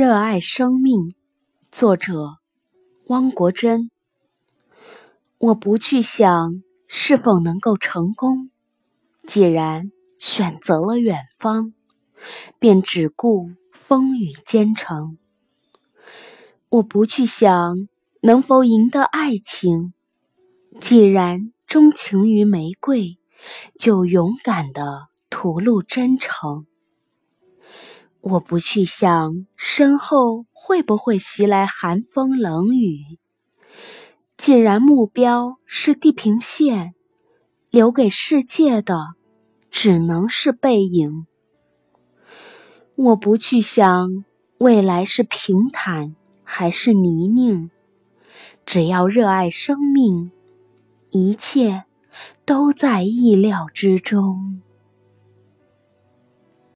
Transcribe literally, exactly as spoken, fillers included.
热爱生命，作者汪国真。我不去想是否能够成功，既然选择了远方，便只顾风雨兼程。我不去想能否赢得爱情，既然钟情于玫瑰，就勇敢地吐露真诚。我不去想身后会不会袭来寒风冷雨，既然目标是地平线，留给世界的只能是背影。我不去想未来是平坦还是泥泞，只要热爱生命，一切都在意料之中。